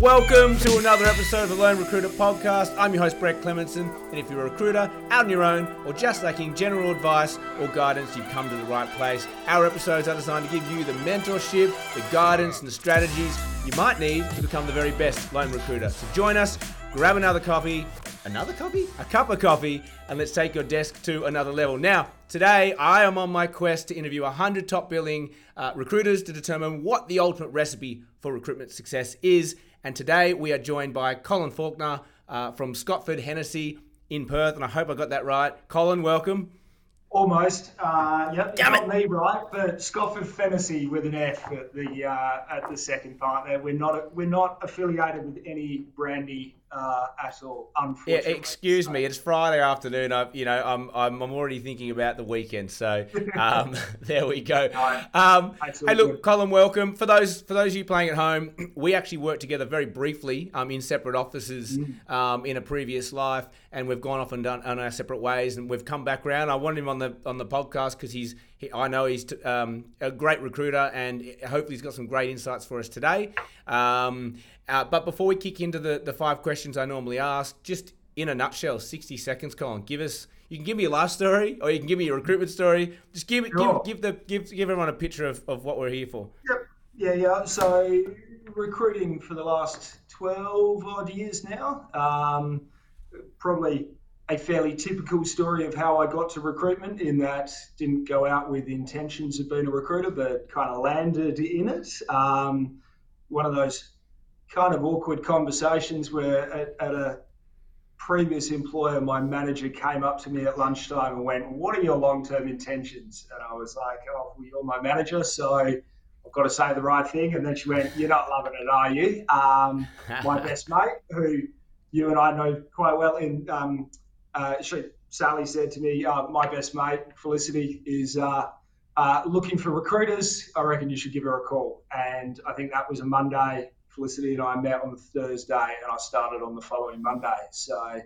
Welcome to another episode of the Lone Recruiter Podcast. I'm your host, Brett Clementson, and if you're a recruiter, out on your own, or just lacking general advice or guidance, you've come to the right place. Our episodes are designed to give you the mentorship, the guidance, and the strategies you might need to become the very best lone recruiter. So join us, grab a cup of coffee, and let's take your desk to another level. Now, today, I am on my quest to interview 100 top billing recruiters to determine what the ultimate recipe for recruitment success is. And today we are joined by Colin Faulkner from Scotford Fennessy in Perth, and I hope I got that right. Colin, welcome. Almost. Yep. Damn it. Not me, right? But Scotford Fennessy with an F at the second part there. We're not affiliated with any brandy at all. Unfortunately. Yeah, excuse me. It's Friday afternoon. I'm already thinking about the weekend. So there we go. Hey, look, Colin, welcome. For those of you playing at home, we actually worked together very briefly in separate offices in a previous life, and we've gone off and done on our separate ways, and we've come back around. I wanted him on the podcast because I know he's a great recruiter, and hopefully he's got some great insights for us today. But before we kick into the 5 questions I normally ask, just in a nutshell, 60 seconds, Colin, you can give me a life story or you can give me a recruitment story. Just give everyone a picture of what we're here for. Yep. Yeah. So recruiting for the last 12 odd years now, probably a fairly typical story of how I got to recruitment, in that didn't go out with intentions of being a recruiter, but kind of landed in it. One of those kind of awkward conversations where at a previous employer, my manager came up to me at lunchtime and went, "What are your long-term intentions?" And I was like, "Oh, well, you're my manager, so I've got to say the right thing." And then she went, "You're not loving it, are you?" My best mate, who you and I know quite well, in Sally said to me, "My best mate, Felicity, is looking for recruiters. I reckon you should give her a call." And I think that was a Monday. Felicity and I met on Thursday, and I started on the following Monday. So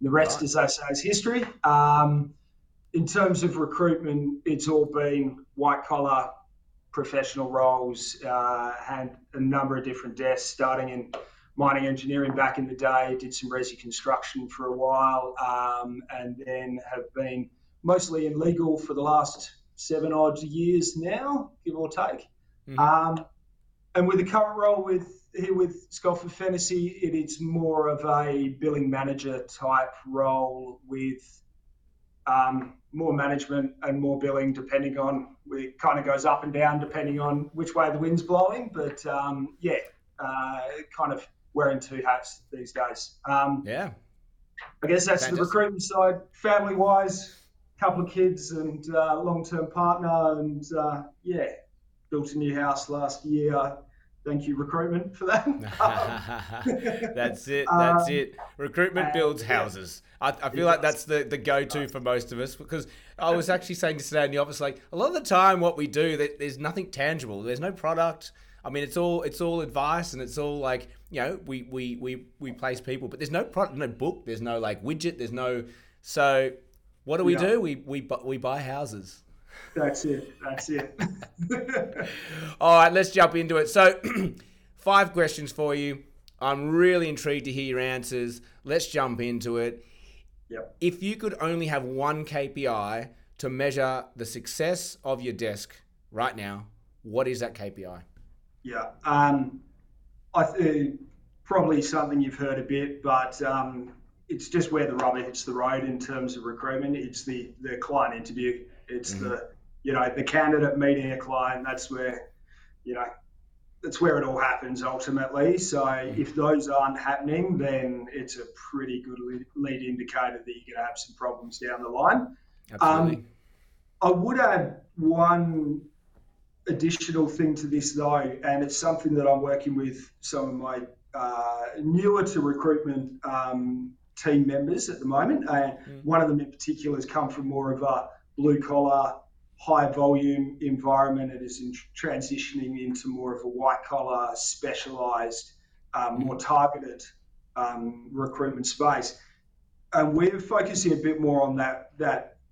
the rest, as I say, is history. In terms of recruitment, it's all been white-collar professional roles, had a number of different desks, starting in mining engineering back in the day, did some resi construction for a while, and then have been mostly in legal for the last 7 odd years now, give or take. Mm-hmm. And with the current role with Scotford Fennessy, it's more of a billing manager type role with more management and more billing, depending on, it kind of goes up and down depending on which way the wind's blowing. But kind of wearing 2 hats these days. Yeah. I guess that's the recruitment side. Family-wise, couple of kids and long-term partner, and built a new house last year. Thank you, recruitment, for that. That's it. Recruitment builds houses. I feel like that's the go-to for most of us, because I was actually saying this today in the office, like, a lot of the time what we do, there's nothing tangible. There's no product. I mean, it's all advice, and it's all like, we place people, but there's no product, no book, there's no like widget, there's no. So what do we do? We buy houses. That's it. All right, let's jump into it. So 5 questions for you. I'm really intrigued to hear your answers. Let's jump into it. Yep. If you could only have one KPI to measure the success of your desk right now, what is that KPI? Yeah, probably something you've heard a bit, but it's just where the rubber hits the road in terms of recruitment. It's the client interview. It's the candidate meeting a client. That's where it all happens ultimately. So if those aren't happening, then it's a pretty good lead indicator that you're going to have some problems down the line. Absolutely. I would add one additional thing to this though, and it's something that I'm working with some of my newer to recruitment team members at the moment. And one of them in particular has come from more of a blue collar, high volume environment, and is transitioning into more of a white collar, specialized, more targeted recruitment space. And we're focusing a bit more on that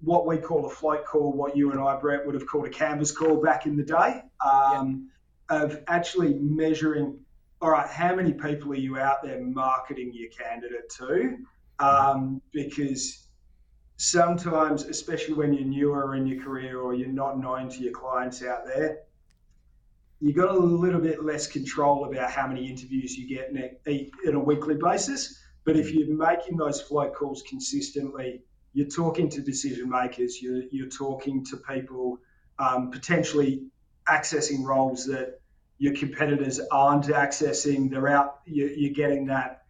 what we call a float call, what you and I, Brett, would have called a canvas call back in the day, of actually measuring all right, how many people are you out there marketing your candidate to? Because sometimes, especially when you're newer in your career or you're not known to your clients out there, you got a little bit less control about how many interviews you get in a weekly basis. But if you're making those flight calls consistently, you're talking to decision makers, you're talking to people potentially accessing roles that your competitors aren't accessing. They're out, you're getting that,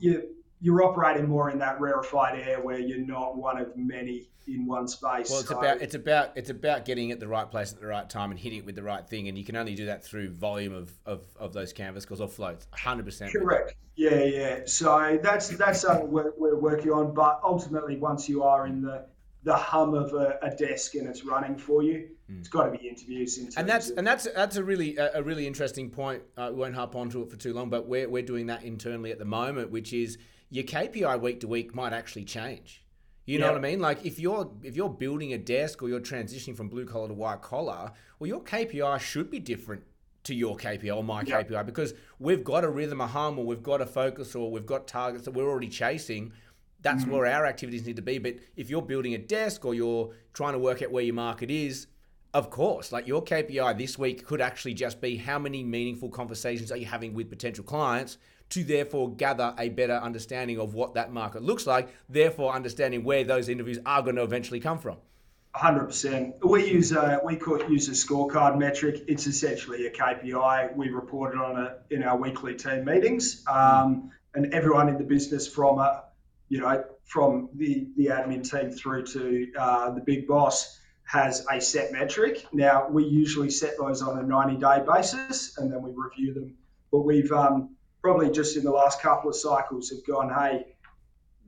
you're operating more in that rarefied air where you're not one of many in one space. Well, it's about getting at the right place at the right time and hitting it with the right thing, and you can only do that through volume of those canvas calls or floats. 100%. Correct. Yeah. So that's something we're working on. But ultimately, once you are in the hum of a desk and it's running for you, it's got to be interviews. And that's a really interesting point. I won't harp onto it for too long, but we're doing that internally at the moment, which is, your KPI week to week might actually change. You know what I mean? Like if you're building a desk or you're transitioning from blue collar to white collar, well, your KPI should be different to your KPI or my KPI, because we've got a rhythm, a hum, or we've got a focus, or we've got targets that we're already chasing. That's where our activities need to be. But if you're building a desk or you're trying to work out where your market is, of course, like your KPI this week could actually just be how many meaningful conversations are you having with potential clients, to therefore gather a better understanding of what that market looks like, therefore understanding where those interviews are going to eventually come from. 100%. We use a scorecard metric. It's essentially a KPI. We report it on it in our weekly team meetings, and everyone in the business from the admin team through to the big boss has a set metric. Now, we usually set those on a 90-day basis, and then we review them. But we've probably just in the last couple of cycles have gone, hey,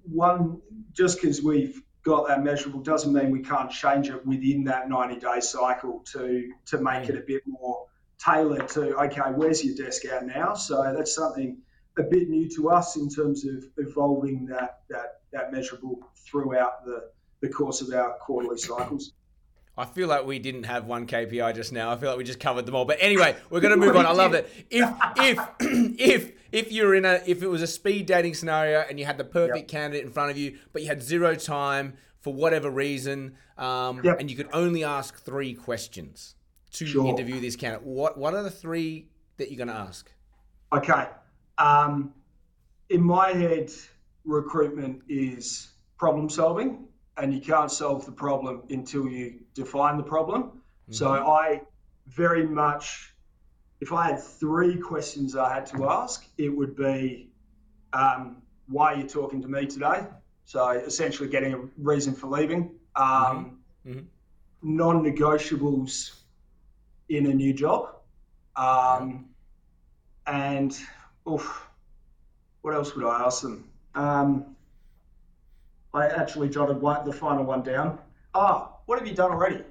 one, just because we've got that measurable doesn't mean we can't change it within that 90-day cycle to make it a bit more tailored to, okay, where's your desk at now? So that's something a bit new to us in terms of evolving that measurable throughout the course of our quarterly cycles. I feel like we didn't have one KPI just now. I feel like we just covered them all. But anyway, we're going to move on. I love it. If you're if it was a speed dating scenario and you had the perfect candidate in front of you, but you had zero time for whatever reason, and you could only ask 3 questions to interview this candidate, what are the 3 that you're going to ask? Okay. In my head, recruitment is problem solving. And you can't solve the problem until you define the problem. Mm-hmm. So I very much, if I had 3 questions I had to ask, it would be, why are you talking to me today? So essentially getting a reason for leaving. Non-negotiables in a new job. What else would I ask them? I actually jotted the final one down. What have you done already?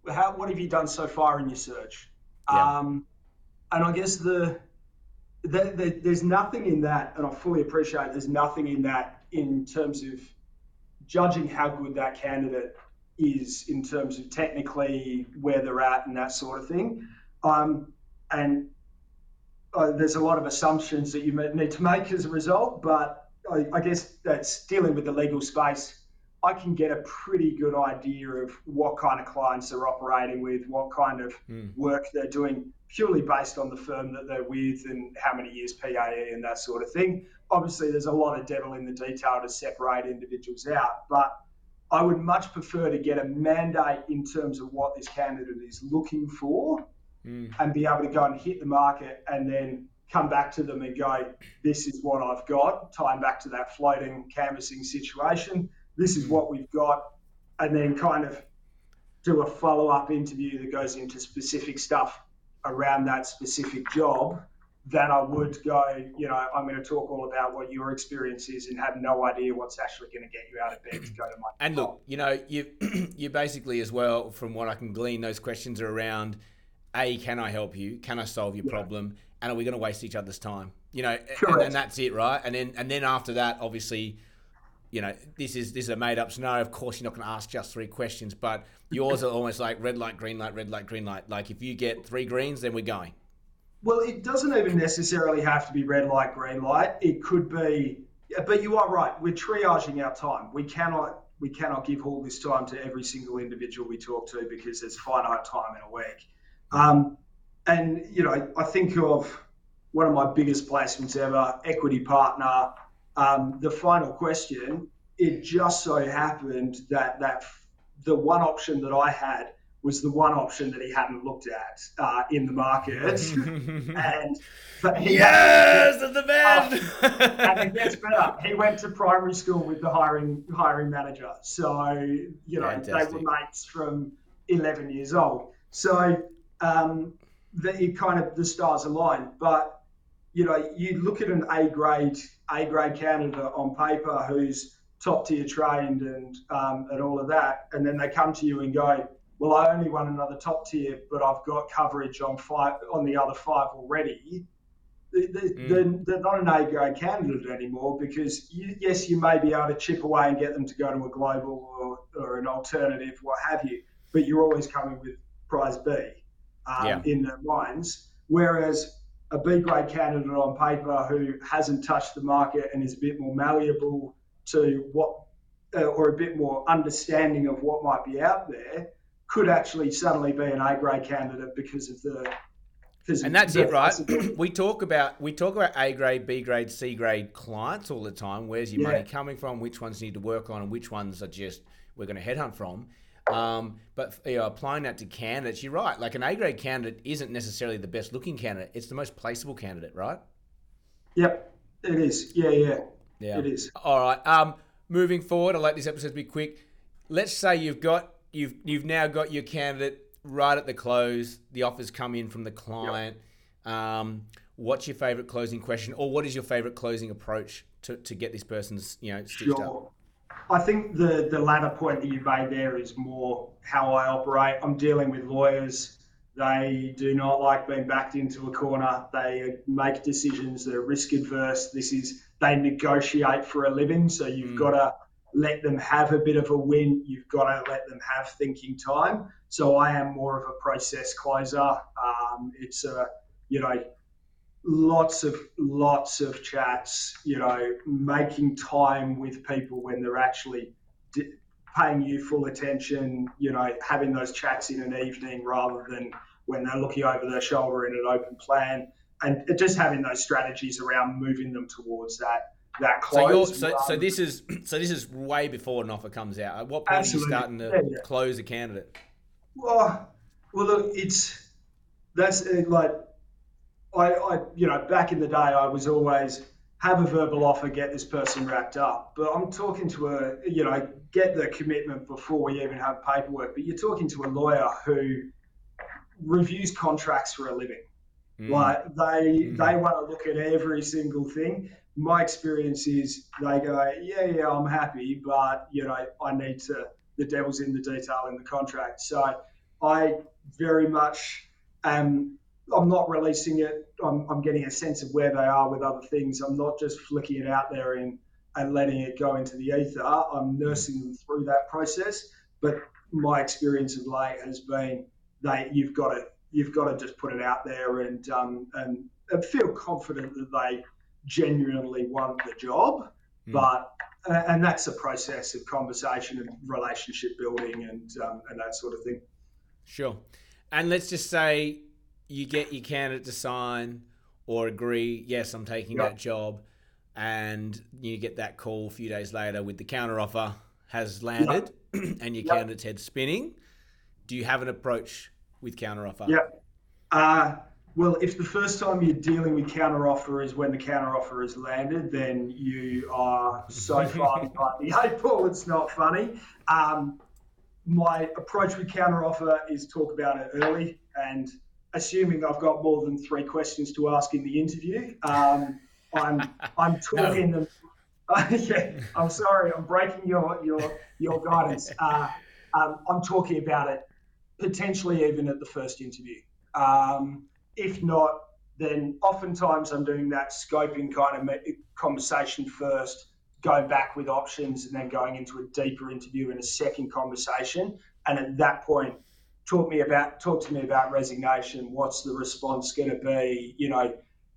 What have you done so far in your search? Yeah. And I guess there's nothing in that, and I fully appreciate there's nothing in that in terms of judging how good that candidate is in terms of technically where they're at and that sort of thing. And there's a lot of assumptions that you need to make as a result, but I guess that's dealing with the legal space. I can get a pretty good idea of what kind of clients they're operating with, what kind of work they're doing, purely based on the firm that they're with and how many years PAE and that sort of thing. Obviously, there's a lot of devil in the detail to separate individuals out, but I would much prefer to get a mandate in terms of what this candidate is looking for and be able to go and hit the market and then come back to them and go, this is what I've got, tying back to that floating canvassing situation. This is what we've got. And then kind of do a follow-up interview that goes into specific stuff around that specific job. Then I would go, I'm going to talk all about what your experience is and have no idea what's actually going to get you out of bed to go to my job. And look, you basically as well, from what I can glean, those questions are around, A, can I help you? Can I solve your problem? And are we going to waste each other's time? And that's it, right? And then after that, obviously, this is a made-up scenario. Of course, you're not going to ask just 3 questions, but yours are almost like red light, green light, red light, green light. Like if you get 3 greens, then we're going. Well, it doesn't even necessarily have to be red light, green light. It could be, but you are right. We're triaging our time. We cannot give all this time to every single individual we talk to because there's finite time in a week. And, you know, I think of one of my biggest placements ever, Equity Partner, the final question, it just so happened that the one option that I had was the one option that he hadn't looked at in the market. Yes, that's the man! And it gets better. He went to primary school with the hiring manager. So, you know, Fantastic. They were mates from 11 years old. So the stars align. But, you know, you look at an A-grade candidate on paper who's top tier trained and all of that, and then they come to you and go, well, I only won another top tier, but I've got coverage on the other five already. They're not an A-grade candidate anymore because, you may be able to chip away and get them to go to a global or an alternative, what have you, but you're always coming with prize B in their minds. Whereas a B-grade candidate on paper who hasn't touched the market and is a bit more malleable to what or a bit more understanding of what might be out there, could actually suddenly be an A-grade candidate because of the... And that's it, right? We talk about A-grade, B-grade, C-grade clients all the time. Where's your money coming from? Which ones need to work on and which ones are just, we're going to headhunt from. But you know, applying that to candidates, you're right. Like an A-grade candidate isn't necessarily the best looking candidate. It's the most placeable candidate, right? Yep, it is. Yeah. It is. All right. Moving forward, I'll let this episode be quick. Let's say you've now got your candidate right at the close. The offers come in from the client. Yep. What's your favorite closing question, or what is your favorite closing approach to get this person's stitched up? I think the latter point that you made there is more how I operate. I'm dealing with lawyers. They do not like being backed into a corner. They make decisions. They're risk adverse. They negotiate for a living, so you've got to let them have a bit of a win. You've got to let them have thinking time. So I am more of a process closer. It's lots of chats. You know, making time with people when they're actually paying you full attention. You know, having those chats in an evening rather than when they're looking over their shoulder in an open plan, and just having those strategies around moving them towards that. That close. So this is way before an offer comes out. At what point Absolutely. Are you starting to close a candidate? Well, look, I back in the day I was always have a verbal offer, get this person wrapped up. But I'm talking to get the commitment before we even have paperwork. But you're talking to a lawyer who reviews contracts for a living. They want to look at every single thing. My experience is they go, yeah, I'm happy, but, I need to, the devil's in the detail in the contract. So I very much, I'm not releasing it. I'm getting a sense of where they are with other things. I'm not just flicking it out there and letting it go into the ether. I'm nursing them through that process. But my experience of late has been you've got to just put it out there and feel confident that they genuinely want the job, but and that's a process of conversation and relationship building and that sort of thing. Sure. And let's just say you get your candidate to sign or agree, yes, I'm taking that job, and you get that call a few days later with the counter offer has landed and your candidate's head spinning. Do you have an approach with counter offer? Well, if the first time you're dealing with counteroffer is when the counteroffer is landed, then you are so far behind the eight ball, it's not funny. My approach with counteroffer is talk about it early, and assuming I've got more than three questions to ask in the interview, I'm talking them. I'm sorry, I'm breaking your guidance. I'm talking about it potentially even at the first interview. If not, then oftentimes I'm doing that scoping kind of conversation first, going back with options, and then going into a deeper interview in a second conversation. And at that point, talk to me about resignation. What's the response going to be? You know,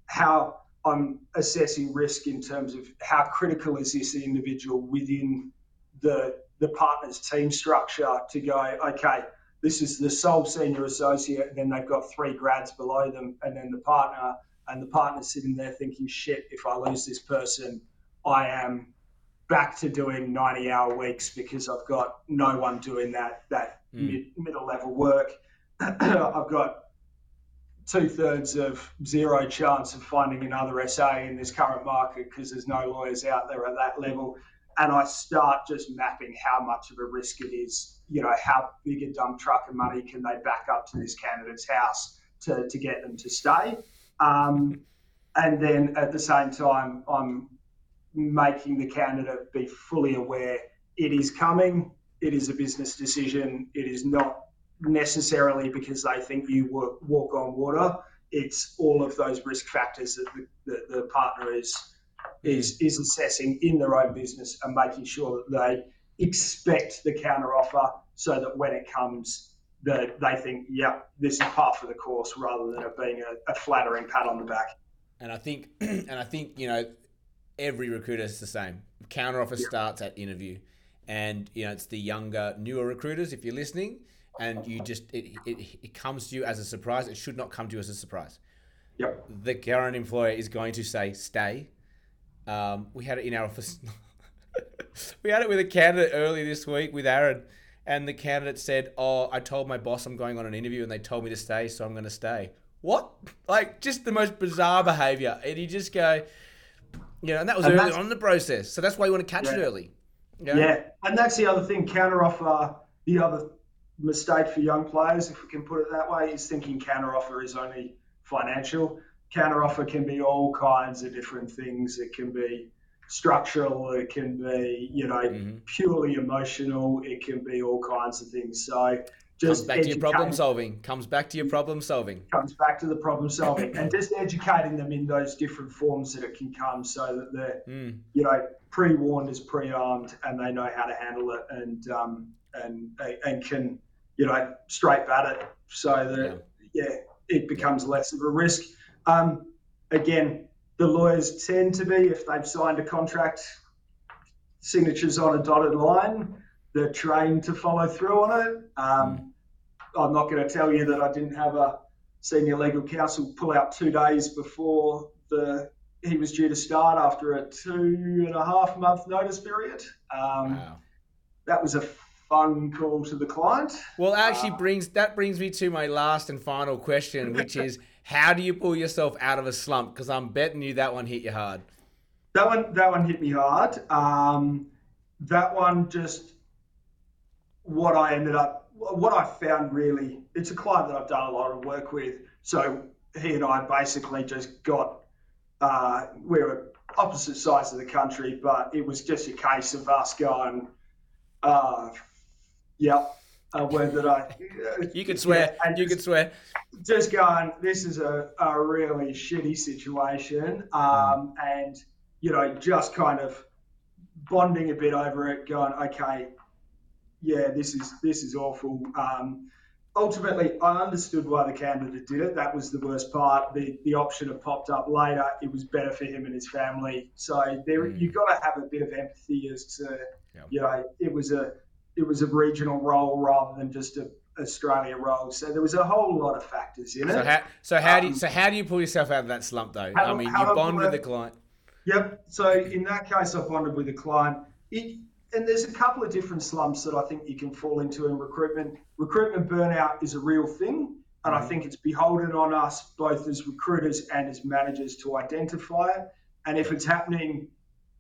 how I'm assessing risk in terms of how critical is this individual within the partner's team structure to go, okay, this is the sole senior associate, and then they've got three grads below them, and then the partner, and the partner's sitting there thinking, shit, if I lose this person, I am back to doing 90-hour weeks because I've got no one doing that middle-level work. I've got two-thirds of zero chance of finding another SA in this current market because there's no lawyers out there at that level. And I start just mapping how much of a risk it is, you know, how big a dump truck of money can they back up to this candidate's house to get them to stay. And then at the same time, I'm making the candidate be fully aware it is coming. It is a business decision. It is not necessarily because they think you walk on water. It's all of those risk factors that the partner is assessing in their own business and making sure that they expect the counteroffer so that when it comes, that they think, yeah, this is par for the course, rather than it being a flattering pat on the back. And I think you know, every recruiter is the same. Counteroffer starts at interview, and you know, it's the younger, newer recruiters. If you're listening, and you just it comes to you as a surprise. It should not come to you as a surprise. Yep. The current employer is going to say, stay. We had it in our office. We had it with a candidate early this week with Aaron, and the candidate said, "Oh, I told my boss I'm going on an interview, and they told me to stay, so I'm going to stay." What? Like, just the most bizarre behaviour, and you just go, you know, and that was early on in the process. So that's why you want to catch it early. You know? Yeah, and that's the other thing. Counteroffer. The other mistake for young players, if we can put it that way, is thinking counteroffer is only financial. Counteroffer can be all kinds of different things. It can be structural. It can be, you know, purely emotional. It can be all kinds of things. So just comes back to the problem solving, and just educating them in those different forms that it can come, so that they're, you know, pre-warned is pre-armed, and they know how to handle it, and can, you know, straight bat it, so that it becomes less of a risk. Again, the lawyers tend to be, if they've signed a contract, signatures on a dotted line, they're trained to follow through on it. I'm not going to tell you that I didn't have a senior legal counsel pull out 2 days before he was due to start after a 2.5 month notice period. Wow. That was a fun call to the client. Well, actually brings me to my last and final question, which is, how do you pull yourself out of a slump? Because I'm betting you that one hit you hard. That one hit me hard. That one, just what I found really, it's a client that I've done a lot of work with. So he and I basically just got, we were opposite sides of the country, but it was just a case of us going, you could swear. Just going, this is a really shitty situation, and, you know, just kind of bonding a bit over it, going, okay, yeah, this is awful. Ultimately, I understood why the candidate did it. That was the worst part. The option had popped up later. It was better for him and his family. So there, you've got to have a bit of empathy as to, you know, it was a regional role rather than just a Australia role, so there was a whole lot of factors in it. So how do you pull yourself out of that slump, though? I mean, you bond with the client. Yep. So in that case, I bonded with the client. And there's a couple of different slumps that I think you can fall into in recruitment. Recruitment burnout is a real thing, and I think it's beholden on us both as recruiters and as managers to identify it. And if it's happening,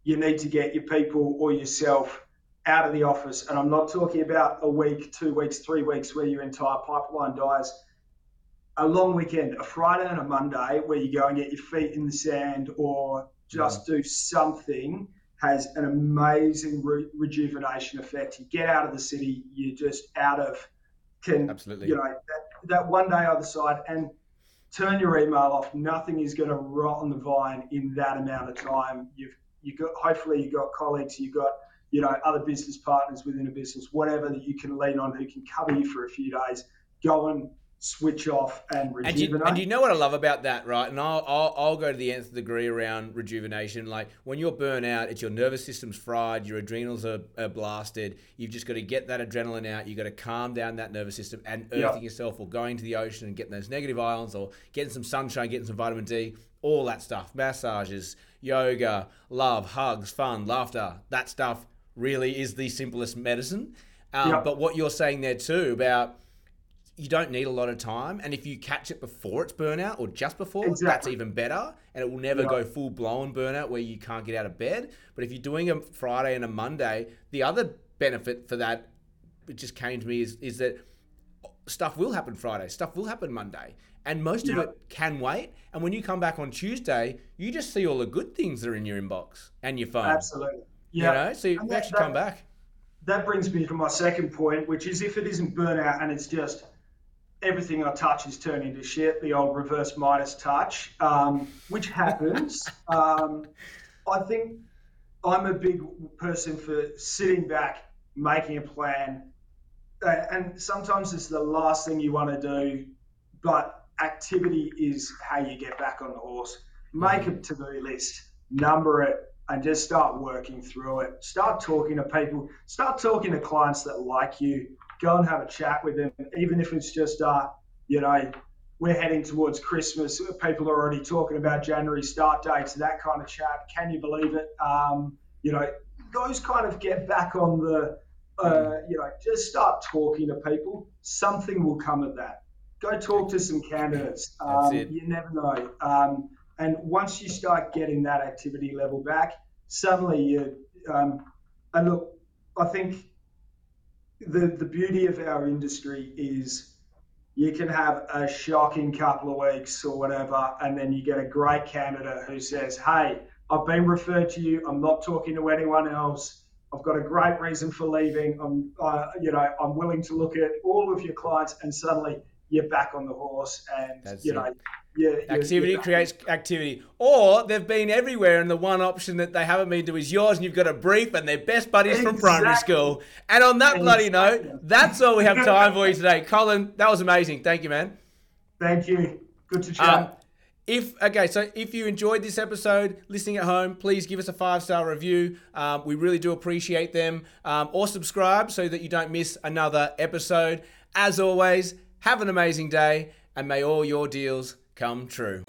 you need to get your people or yourself out of the office. And I'm not talking about a week, 2 weeks, 3 weeks where your entire pipeline dies. A long weekend, a Friday and a Monday where you go and get your feet in the sand or just do something has an amazing rejuvenation effect. You get out of the city, you're just out of, absolutely, you know, that one day either side, and turn your email off. Nothing is going to rot on the vine in that amount of time. You've got colleagues, you've got, you know, other business partners within a business, whatever, that you can lean on who can cover you for a few days. go and switch off and rejuvenate. And you know what I love about that, right? And I'll go to the nth degree around rejuvenation. Like, when you're burnt out, it's your nervous system's fried, your adrenals are blasted. You've just got to get that adrenaline out. You've got to calm down that nervous system and earthing yourself, or going to the ocean and getting those negative ions, or getting some sunshine, getting some vitamin D, all that stuff. Massages, yoga, love, hugs, fun, laughter. That stuff really is the simplest medicine. But what you're saying there too about, you don't need a lot of time, and if you catch it before it's burnout or just before, that's even better, and it will never go full-blown burnout where you can't get out of bed. But if you're doing a Friday and a Monday, the other benefit for that, it just came to me, is that stuff will happen Friday, stuff will happen Monday, and most of it can wait. And when you come back on Tuesday, you just see all the good things that are in your inbox and your phone. Absolutely. Yeah. You know? So you actually come back. That brings me to my second point, which is, if it isn't burnout and it's just everything I touch is turning to shit, the old reverse Midas touch, which happens. I think I'm a big person for sitting back, making a plan. And sometimes it's the last thing you want to do, but activity is how you get back on the horse. Make a to-do list, number it, and just start working through it. Start talking to people, start talking to clients that like you. Go and have a chat with them, even if it's just, we're heading towards Christmas. People are already talking about January start dates, that kind of chat. Can you believe it? Those kind of get back on the, just start talking to people. Something will come of that. Go talk to some candidates. You never know. And once you start getting that activity level back, suddenly you, and look, I think, The beauty of our industry is you can have a shocking couple of weeks or whatever, and then you get a great candidate who says, hey, I've been referred to you. I'm not talking to anyone else. I've got a great reason for leaving. I'm willing to look at all of your clients, and suddenly you're back on the horse, and activity creates activity. Or they've been everywhere, and the one option that they haven't been to is yours, and you've got a brief, and they're best buddies from primary school. And on that bloody note, that's all we have time for you today. Colin, that was amazing. Thank you, man. Thank you. Good to chat. If you enjoyed this episode, listening at home, please give us a 5-star review. We really do appreciate them. Or subscribe so that you don't miss another episode. As always, have an amazing day, and may all your deals come true.